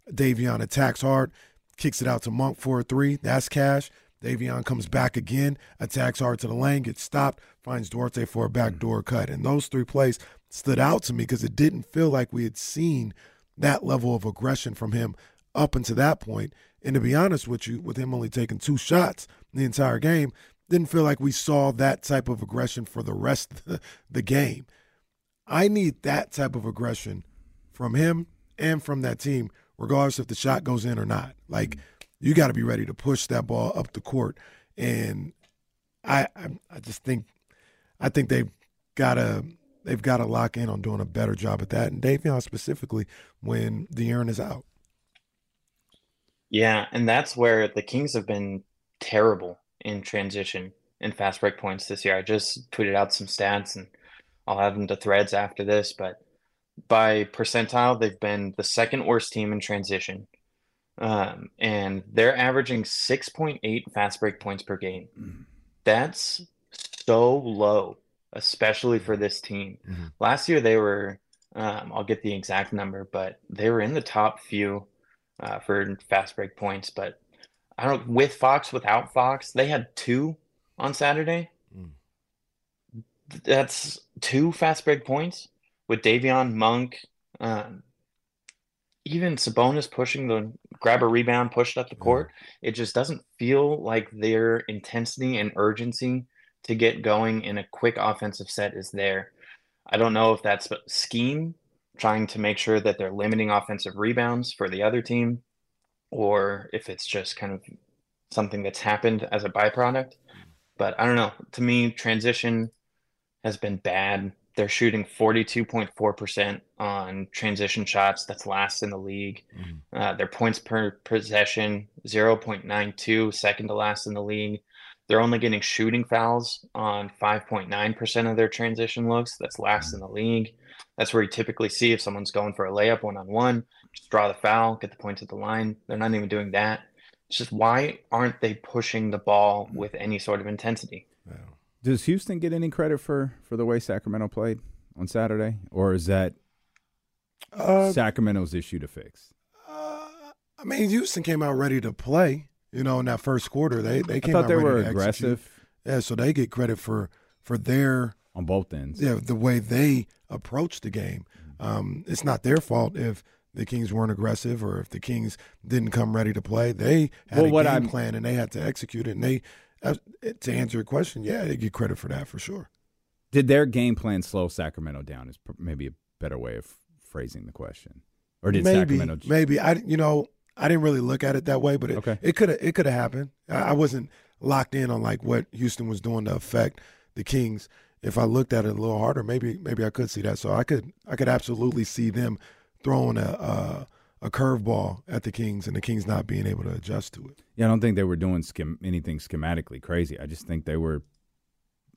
Davion attacks hard, kicks it out to Monk for a 3. That's cash. Davion comes back again, attacks hard to the lane, gets stopped, finds Duarte for a backdoor cut. And those 3 plays stood out to me because it didn't feel like we had seen that level of aggression from him up until that point. And to be honest with you, with him only taking 2 shots the entire game, didn't feel like we saw that type of aggression for the rest of the game. I need that type of aggression from him and from that team, regardless if the shot goes in or not. Like, you got to be ready to push that ball up the court. And I just think they've got to lock in on doing a better job at that, and Davion specifically when De'Aaron is out. Yeah, and that's where the Kings have been terrible in transition and fast break points this year. I just tweeted out some stats, and I'll have them to threads after this. But by percentile, they've been the second worst team in transition. And they're averaging 6.8 fast break points per game. That's so low, especially for this team. Last year they were, I'll get the exact number, but they were in the top few for fast break points, but I don't. With Fox, without Fox, they had 2 on Saturday. That's 2 fast break points with Davion, Monk, even Sabonis pushing the grab a rebound, push it up the court. It just doesn't feel like their intensity and urgency to get going in a quick offensive set is there. I don't know if that's scheme, trying to make sure that they're limiting offensive rebounds for the other team, or if it's just kind of something that's happened as a byproduct. But I don't know. To me, transition has been bad. They're shooting 42.4% on transition shots. That's last in the league. Their points per possession, 0.92, second to last in the league. They're only getting shooting fouls on 5.9% of their transition looks. That's last in the league. That's where you typically see if someone's going for a layup one-on-one, just draw the foul, get the points at the line. They're not even doing that. It's just, why aren't they pushing the ball with any sort of intensity? Wow. Does Houston get any credit for the way Sacramento played on Saturday, or is that Sacramento's issue to fix? I mean, Houston came out ready to play. You know, in that first quarter, they came out ready to execute. I thought they were aggressive. Yeah, so they get credit for their – on both ends. Yeah, the way they approached the game. It's not their fault if the Kings weren't aggressive or if the Kings didn't come ready to play. They had a game plan, and they had to execute it, and they To answer your question, yeah, they get credit for that for sure. Did their game plan slow Sacramento down is maybe a better way of phrasing the question. Or did Sacramento – Maybe. I didn't really look at it that way, but it could have happened. I wasn't locked in on, like, what Houston was doing to affect the Kings. If I looked at it a little harder, maybe I could see that. So I could absolutely see them throwing a curveball at the Kings and the Kings not being able to adjust to it. Yeah, I don't think they were doing anything schematically crazy. I just think they were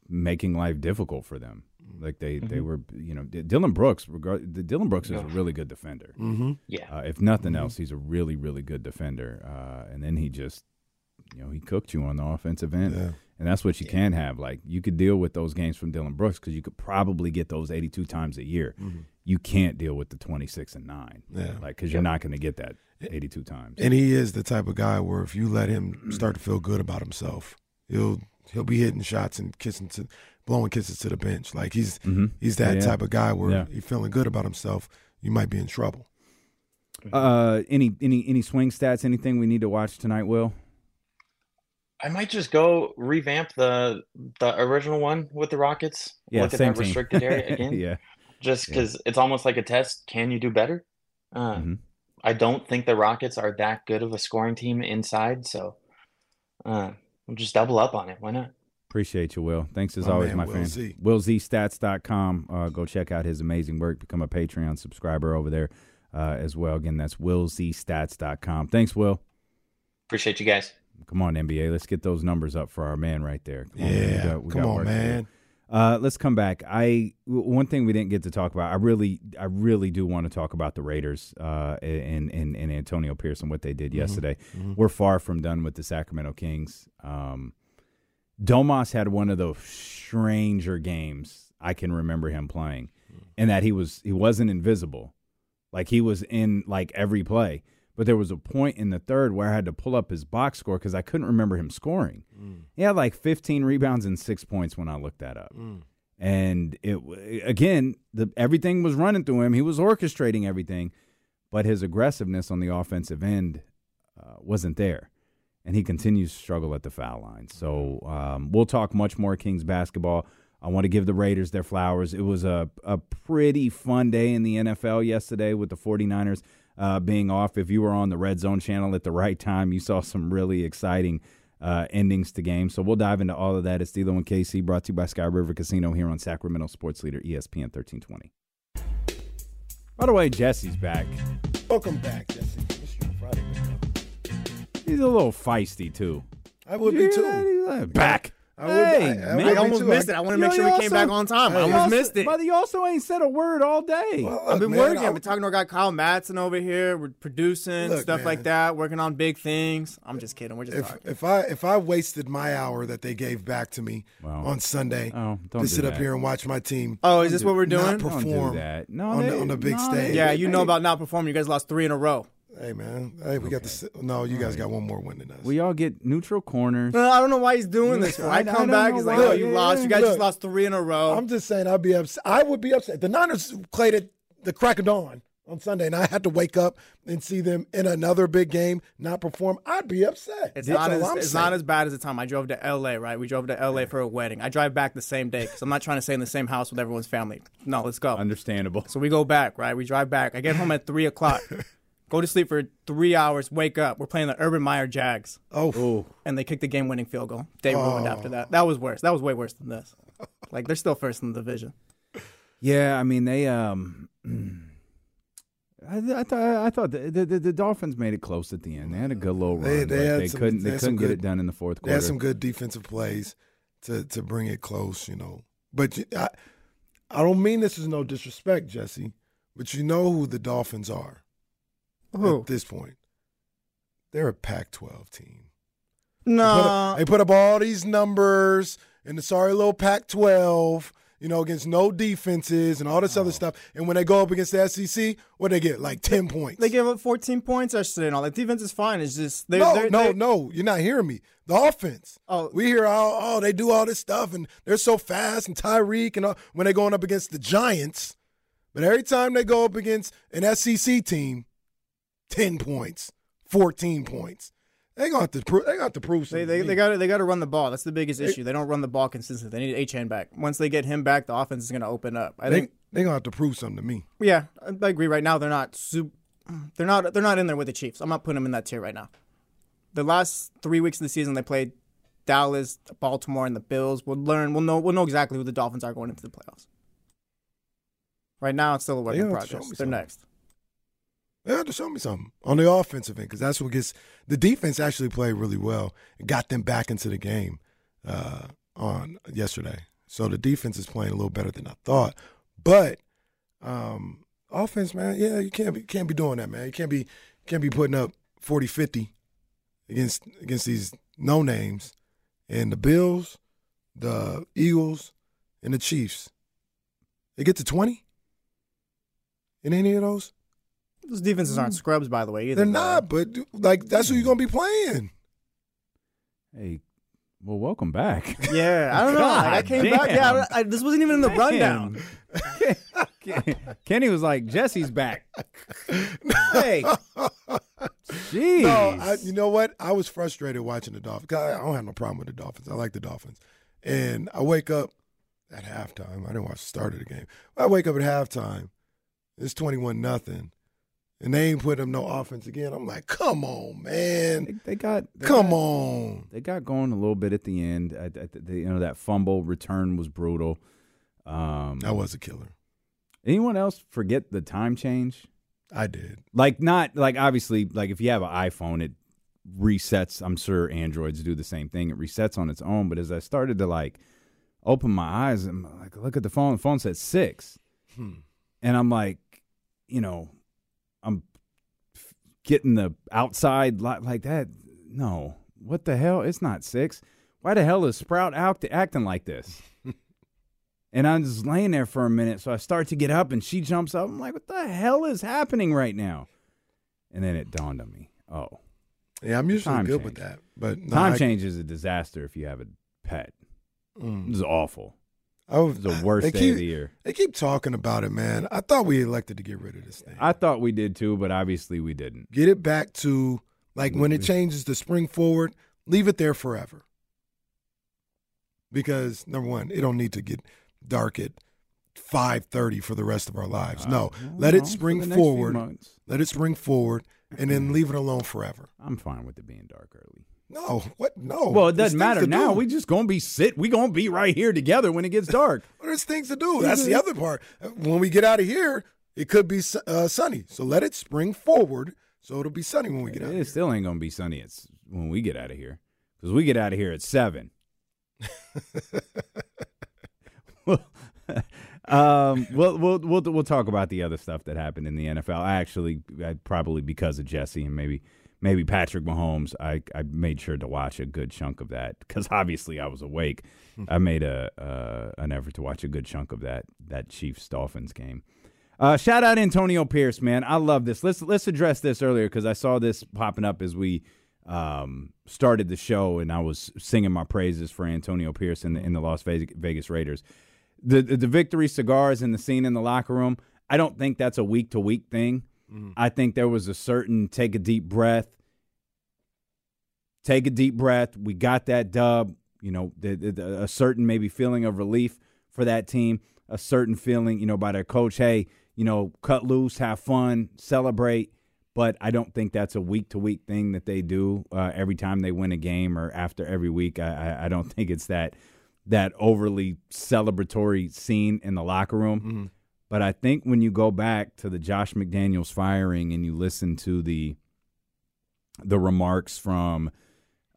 making life difficult for them. Like they were, Dillon Brooks is a really good defender. Mm-hmm. Yeah. If nothing else, he's a really, really good defender. And then he just, he cooked you on the offensive end. Yeah. And that's what you can have. Like, you could deal with those games from Dillon Brooks because you could probably get those 82 times a year. Mm-hmm. You can't deal with the 26 and 9, because you're not going to get that 82 times. And he is the type of guy where if you let him start to feel good about himself, he'll be hitting shots and blowing kisses to the bench. Like he's that type of guy where if you're feeling good about himself, you might be in trouble. Any swing stats? Anything we need to watch tonight, Will? I might just go revamp the original one with the Rockets. Yeah, look at that restricted area again. Just because it's almost like a test. Can you do better? I don't think the Rockets are that good of a scoring team inside, so we'll just double up on it. Why not? Appreciate you, Will. Thanks as always, my friend. WillZStats.com. Go check out his amazing work. Become a Patreon subscriber over there as well. Again, that's WillZStats.com. Thanks, Will. Appreciate you guys. Come on, NBA. Let's get those numbers up for our man right there. Come on, man. We got work. Let's come back. One thing we didn't get to talk about. I really do want to talk about the Raiders and Antonio Pierce and what they did yesterday. Mm-hmm. We're far from done with the Sacramento Kings. Domas had one of the stranger games I can remember him playing, and that he wasn't invisible, like he was in like every play. But there was a point in the third where I had to pull up his box score because I couldn't remember him scoring. He had like 15 rebounds and 6 points when I looked that up. And it again, everything was running through him. He was orchestrating everything, but his aggressiveness on the offensive end wasn't there. And he continues to struggle at the foul line. So we'll talk much more Kings basketball. I want to give the Raiders their flowers. It was a pretty fun day in the NFL yesterday with the 49ers. Being off. If you were on the Red Zone channel at the right time, you saw some really exciting endings to games. So we'll dive into all of that. It's D-Lo and KC, brought to you by Sky River Casino here on Sacramento Sports Leader, ESPN 1320. By the way, Jesse's back. Welcome back, Jesse. It's your Friday. He's a little feisty, too. I would be, too. Back. I almost missed it. I want to make sure we came back on time. I almost missed it. Brother, you also ain't said a word all day. Well, look, I've been working. I've been talking to our guy Kyle Madsen over here. We're producing stuff like that, working on big things. I'm just kidding. We're just talking. If I wasted my hour that they gave back to me on Sunday to sit up here and watch my team. Oh, is this what we're doing? Not perform on the big stage. Yeah, you know about not performing. You guys lost 3 in a row. Hey, man. We got the – no, you guys got one more win than us. We all get neutral corners. No, I don't know why he's doing this. When I come back, he's like, oh, you lost. You guys just lost 3 in a row. I'm just saying I'd be upset. I would be upset. The Niners played at the crack of dawn on Sunday, and I had to wake up and see them in another big game not perform. I'd be upset. It's not as bad as the time I drove to L.A., right? We drove to L.A. for a wedding. I drive back the same day because I'm not trying to stay in the same house with everyone's family. No, let's go. Understandable. So we go back, right? We drive back. I get home at 3 o'clock. Go to sleep for 3 hours, wake up. We're playing the Urban Meyer Jags. Oh. Ooh. And they kicked the game-winning field goal. They ruined after that. That was worse. That was way worse than this. Like, they're still first in the division. Yeah, I mean, they I thought the Dolphins made it close at the end. They had a good little run. They couldn't get it done in the fourth quarter. They had some good defensive plays to bring it close, But I don't mean this is no disrespect, Jesse, but you know who the Dolphins are. Who? At this point, they're a Pac-12 team. No. They put up all these numbers in the sorry little Pac-12, against no defenses and all this other stuff. And when they go up against the SEC, what do they get? Like 10 points. They gave up 14 points yesterday and all. The defense is fine. It's just No. You're not hearing me. The offense. Oh. We hear they do all this stuff and they're so fast and Tyreek and all, when they're going up against the Giants. But every time they go up against an SEC team, 10 points, 14 points. They got to prove. They got to prove something. They got to run the ball. That's the biggest issue. They don't run the ball consistently. They need H-Hand back. Once they get him back, the offense is going to open up. I think they're going to have to prove something to me. Yeah, I agree. Right now, they're not in there with the Chiefs. I'm not putting them in that tier right now. The last 3 weeks of the season, they played Dallas, Baltimore, and the Bills. We'll know exactly who the Dolphins are going into the playoffs. Right now, it's still a work in progress. They're next. They have to show me something on the offensive end because that's what gets – the defense actually played really well and got them back into the game on yesterday. So the defense is playing a little better than I thought. But offense, man, yeah, you can't be doing that, man. You can't be putting up 40, 50 against these no-names and the Bills, the Eagles, and the Chiefs. They get to 20 in any of those? Those defenses aren't scrubs, by the way, either. They're not, but, like, that's who you're going to be playing. Hey, well, welcome back. Yeah, I don't know. I came back. Yeah, this wasn't even in the rundown. Kenny was like, Jesse's back. Hey. Jeez. No, you know what? I was frustrated watching the Dolphins. I don't have no problem with the Dolphins. I like the Dolphins. And I wake up at halftime. I didn't watch the start of the game. I wake up at halftime. It's 21-0. And they ain't put them no offense again. I'm like, come on, man. They got going a little bit at the end. That fumble return was brutal. That was a killer. Anyone else forget the time change? I did. Obviously, if you have an iPhone, it resets. I'm sure Androids do the same thing. It resets on its own. But as I started to open my eyes and look at the phone, the phone said 6. And I'm like, I'm getting the outside like that. No, what the hell? It's not 6. Why the hell is Sprout out acting like this? And I'm just laying there for a minute. So I start to get up and she jumps up. I'm like, what the hell is happening right now? And then it dawned on me. Oh. Yeah, I'm usually good with that. But time change is a disaster if you have a pet. This is awful. It was the worst day of the year. They keep talking about it, man. I thought we elected to get rid of this thing. I thought we did too, but obviously we didn't. Get it back to, when it changes to spring forward, leave it there forever. Because, number one, it don't need to get dark at 5:30 for the rest of our lives. Let it spring forward. Let it spring forward, and then leave it alone forever. I'm fine with it being dark early. No, what? No. Well, it doesn't matter now. We just going to be we going to be right here together when it gets dark. Well, there's things to do. That's the other part. When we get out of here, it could be sunny. So let it spring forward so it'll be sunny when we get out of here. It still ain't going to be sunny when we get out of here because we get out of here at 7. We'll talk about the other stuff that happened in the NFL. I probably because of Jesse and maybe Patrick Mahomes, I made sure to watch a good chunk of that because obviously I was awake. I made an effort to watch a good chunk of that Chiefs-Dolphins game. Shout out Antonio Pierce, man. I love this. Let's address this earlier because I saw this popping up as we started the show, and I was singing my praises for Antonio Pierce in the Las Vegas Raiders. The victory cigars and the scene in the locker room, I don't think that's a week-to-week thing. I think there was a certain take a deep breath. We got that dub, a certain maybe feeling of relief for that team, a certain feeling, by their coach, hey, cut loose, have fun, celebrate. But I don't think that's a week-to-week thing that they do every time they win a game or after every week. I don't think it's that overly celebratory scene in the locker room. Mm-hmm. But I think when you go back to the Josh McDaniels firing and you listen to the remarks from,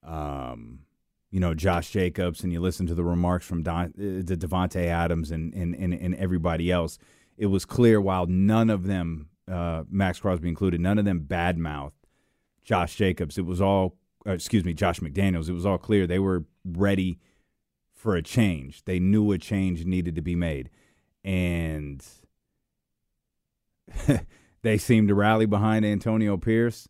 Josh Jacobs, and you listen to the remarks from Devontae Adams and everybody else, it was clear while none of them, Max Crosby included, none of them badmouthed Josh Jacobs. It was all, Josh McDaniels. It was all clear they were ready for a change. They knew a change needed to be made. And they seemed to rally behind Antonio Pierce.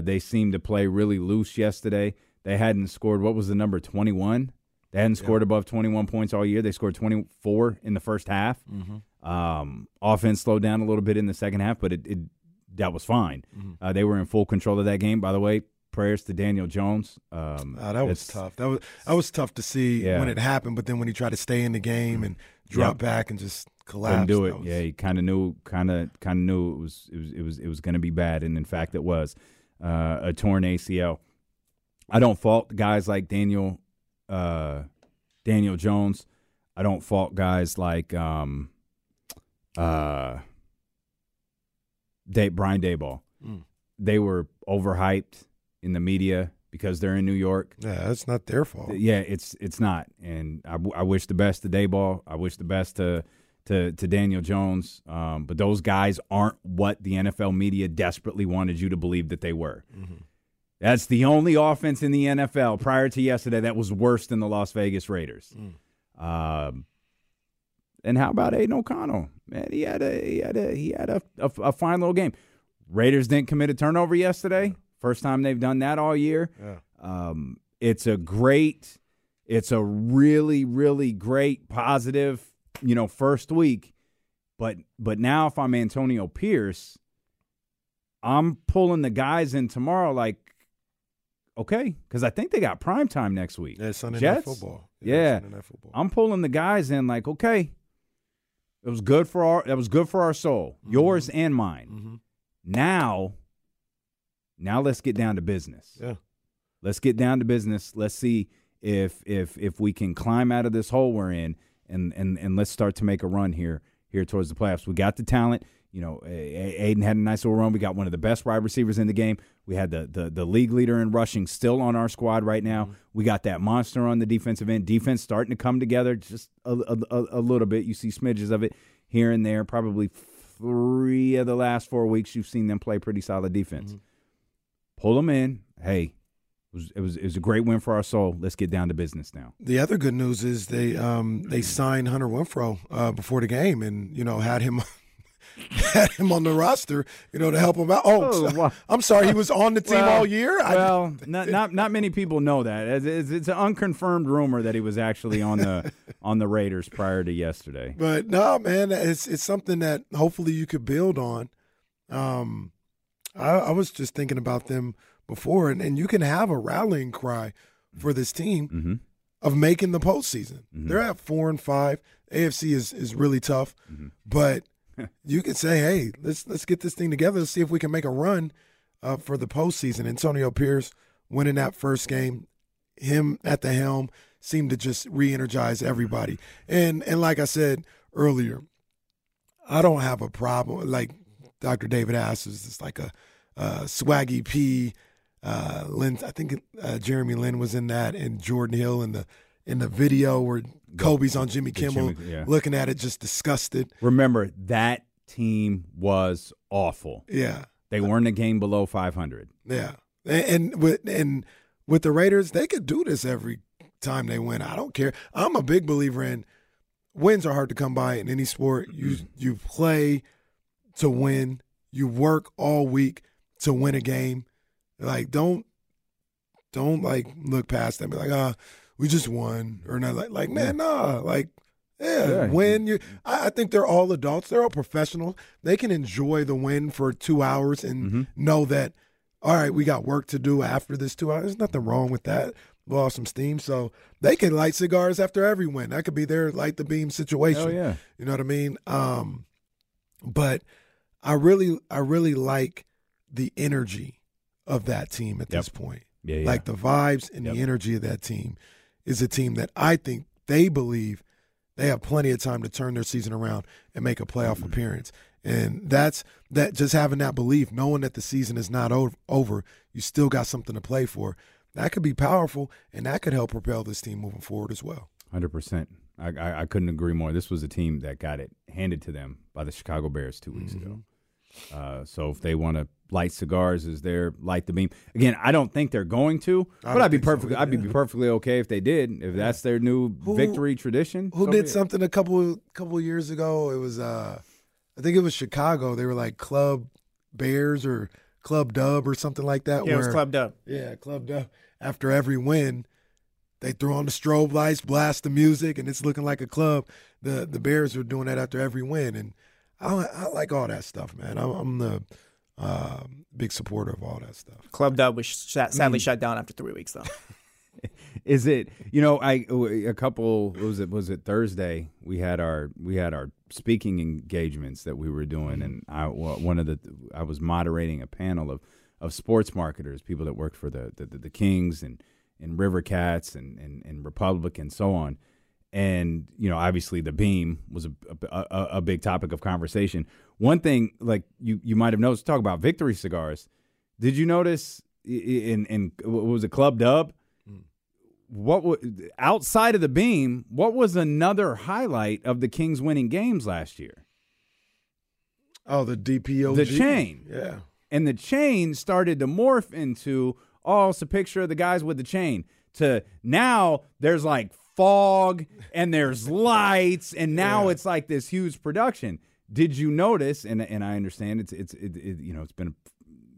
They seemed to play really loose yesterday. They hadn't scored, what was the number, 21? They hadn't scored above 21 points all year. They scored 24 in the first half. Mm-hmm. Offense slowed down a little bit in the second half, but that was fine. Mm-hmm. They were in full control of that game. By the way, prayers to Daniel Jones. That was tough. That was tough to see when it happened, but then when he tried to stay in the game and drop back and just collapse, couldn't do it. Yeah, he kind of knew it was going to be bad, and in fact, it was a torn ACL. I don't fault guys like Daniel Jones. I don't fault guys like Brian Daboll. Mm. They were overhyped in the media because they're in New York. Yeah, that's not their fault. Yeah, it's not. And I wish the best to Daboll. I wish the best to Daniel Jones. But those guys aren't what the NFL media desperately wanted you to believe that they were. Mm-hmm. That's the only offense in the NFL prior to yesterday that was worse than the Las Vegas Raiders. Mm. And how about Aiden O'Connell? Man, he had a fine little game. Raiders didn't commit a turnover yesterday. Yeah. First time they've done that all year. Yeah. It's a really, really great, positive, first week. But now if I'm Antonio Pierce, I'm pulling the guys in tomorrow like, okay, because I think they got primetime next week. Yeah, Sunday Night Football. Yeah. Sunday Night Football. I'm pulling the guys in like, okay, it was good for our soul, mm-hmm. yours and mine. Mm-hmm. Now let's get down to business. Yeah. Let's get down to business. Let's see if we can climb out of this hole we're in and let's start to make a run here towards the playoffs. We got the talent. Aiden had a nice little run. We got one of the best wide receivers in the game. We had the league leader in rushing still on our squad right now. Mm-hmm. We got that monster on the defensive end. Defense starting to come together just a little bit. You see smidges of it here and there, probably 3 of the last 4 weeks, you've seen them play pretty solid defense. Mm-hmm. Pull them in. Hey, it was a great win for our soul. Let's get down to business now. The other good news is they signed Hunter Renfrow before the game, and had him had him on the roster, to help him out. I'm sorry, he was on the team all year. Not many people know that. It's an unconfirmed rumor that he was actually on the Raiders prior to yesterday. But no, man, it's something that hopefully you could build on. I was just thinking about them before, and you can have a rallying cry for this team mm-hmm. of making the postseason. Mm-hmm. They're at 4-5. AFC is really tough, mm-hmm. but. You could say, hey, let's get this thing together and see if we can make a run for the postseason. Antonio Pierce winning that first game, him at the helm, seemed to just re-energize everybody. And like I said earlier, I don't have a problem. Like Dr. David asked, is this like a Swaggy P? Lynn, I think Jeremy Lin was in that, and Jordan Hill in the video where Kobe's on Jimmy Kimmel looking at it, just disgusted. Remember, that team was awful. Yeah. They weren't a game below 500. Yeah. And with the Raiders, they could do this every time they win. I don't care. I'm a big believer in wins are hard to come by in any sport. You play to win. You work all week to win a game. Like, don't like look past them and be like, we just won, or not like man, nah, like, yeah. Win. I think they're all adults. They're all professionals. They can enjoy the win for 2 hours and mm-hmm. know that, all right, we got work to do after this 2 hours. There's nothing wrong with that. Lost some steam, so they can light cigars after every win. That could be their light the beam situation. Oh yeah, you know what I mean. But I really like the energy of that team at this point. Yeah. Like the vibes and the energy of that team. Is a team that I think they believe they have plenty of time to turn their season around and make a playoff mm-hmm. appearance. And that's that. Just having that belief, knowing that the season is not over, you still got something to play for, that could be powerful, and that could help propel this team moving forward as well. 100%. I couldn't agree more. This was a team that got it handed to them by the Chicago Bears 2 weeks mm-hmm. ago. So if they want to light cigars, is there light the beam? Again, I don't think they're going to, but I'd be perfectly okay if they did. If that's their new victory tradition. Who did something a couple years ago? It was I think it was Chicago. They were like Club Bears or Club Dub or something like that. Yeah, it was Club Dub. Yeah, Club Dub. After every win, they throw on the strobe lights, blast the music, and it's looking like a club. The Bears were doing that after every win, and I like all that stuff, man. I'm the Big supporter of all that stuff. Club Dub was sadly shut down after 3 weeks, though. Is it, was it Thursday we had our speaking engagements that we were doing, and I was moderating a panel of sports marketers, people that worked for the Kings and River Cats and Republic and so on. And, obviously the beam was a big topic of conversation. One thing, like you might have noticed, talk about Victory Cigars. Did you notice in what was a Club Dub? Outside of the beam, what was another highlight of the Kings winning games last year? Oh, the DPOG. The chain. Yeah. And the chain started to morph into, it's a picture of the guys with the chain, to now there's like fog and there's lights, and now it's like this huge production. Did you notice, and I understand it's been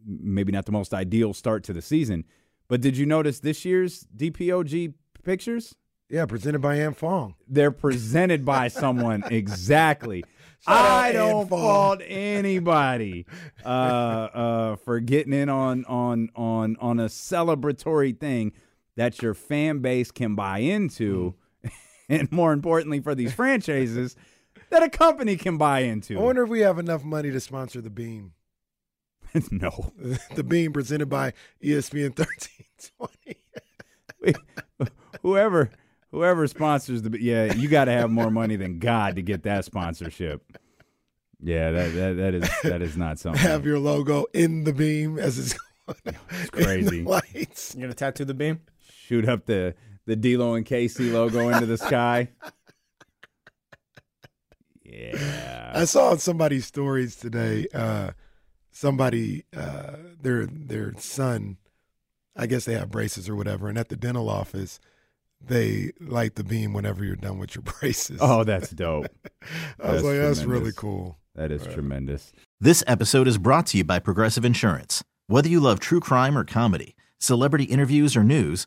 maybe not the most ideal start to the season, but did you notice this year's DPOG pictures? Yeah, presented by Ann Fong. They're presented by someone, exactly. I don't fault anybody for getting in on a celebratory thing that your fan base can buy into, and more importantly for these franchises, that a company can buy into. I wonder if we have enough money to sponsor the beam. No. The beam presented by ESPN 1320. Whoever sponsors the beam, you got to have more money than God to get that sponsorship. Yeah, that is not something. Have your logo in the beam as it's going. It's crazy. Lights. You're going to tattoo the beam? Shoot up the D-Lo and KC logo into the sky. Yeah. I saw on somebody's stories today, their son, I guess they have braces or whatever, and at the dental office, they light the beam whenever you're done with your braces. Oh, that's dope. That's really cool. That is tremendous. This episode is brought to you by Progressive Insurance. Whether you love true crime or comedy, celebrity interviews or news,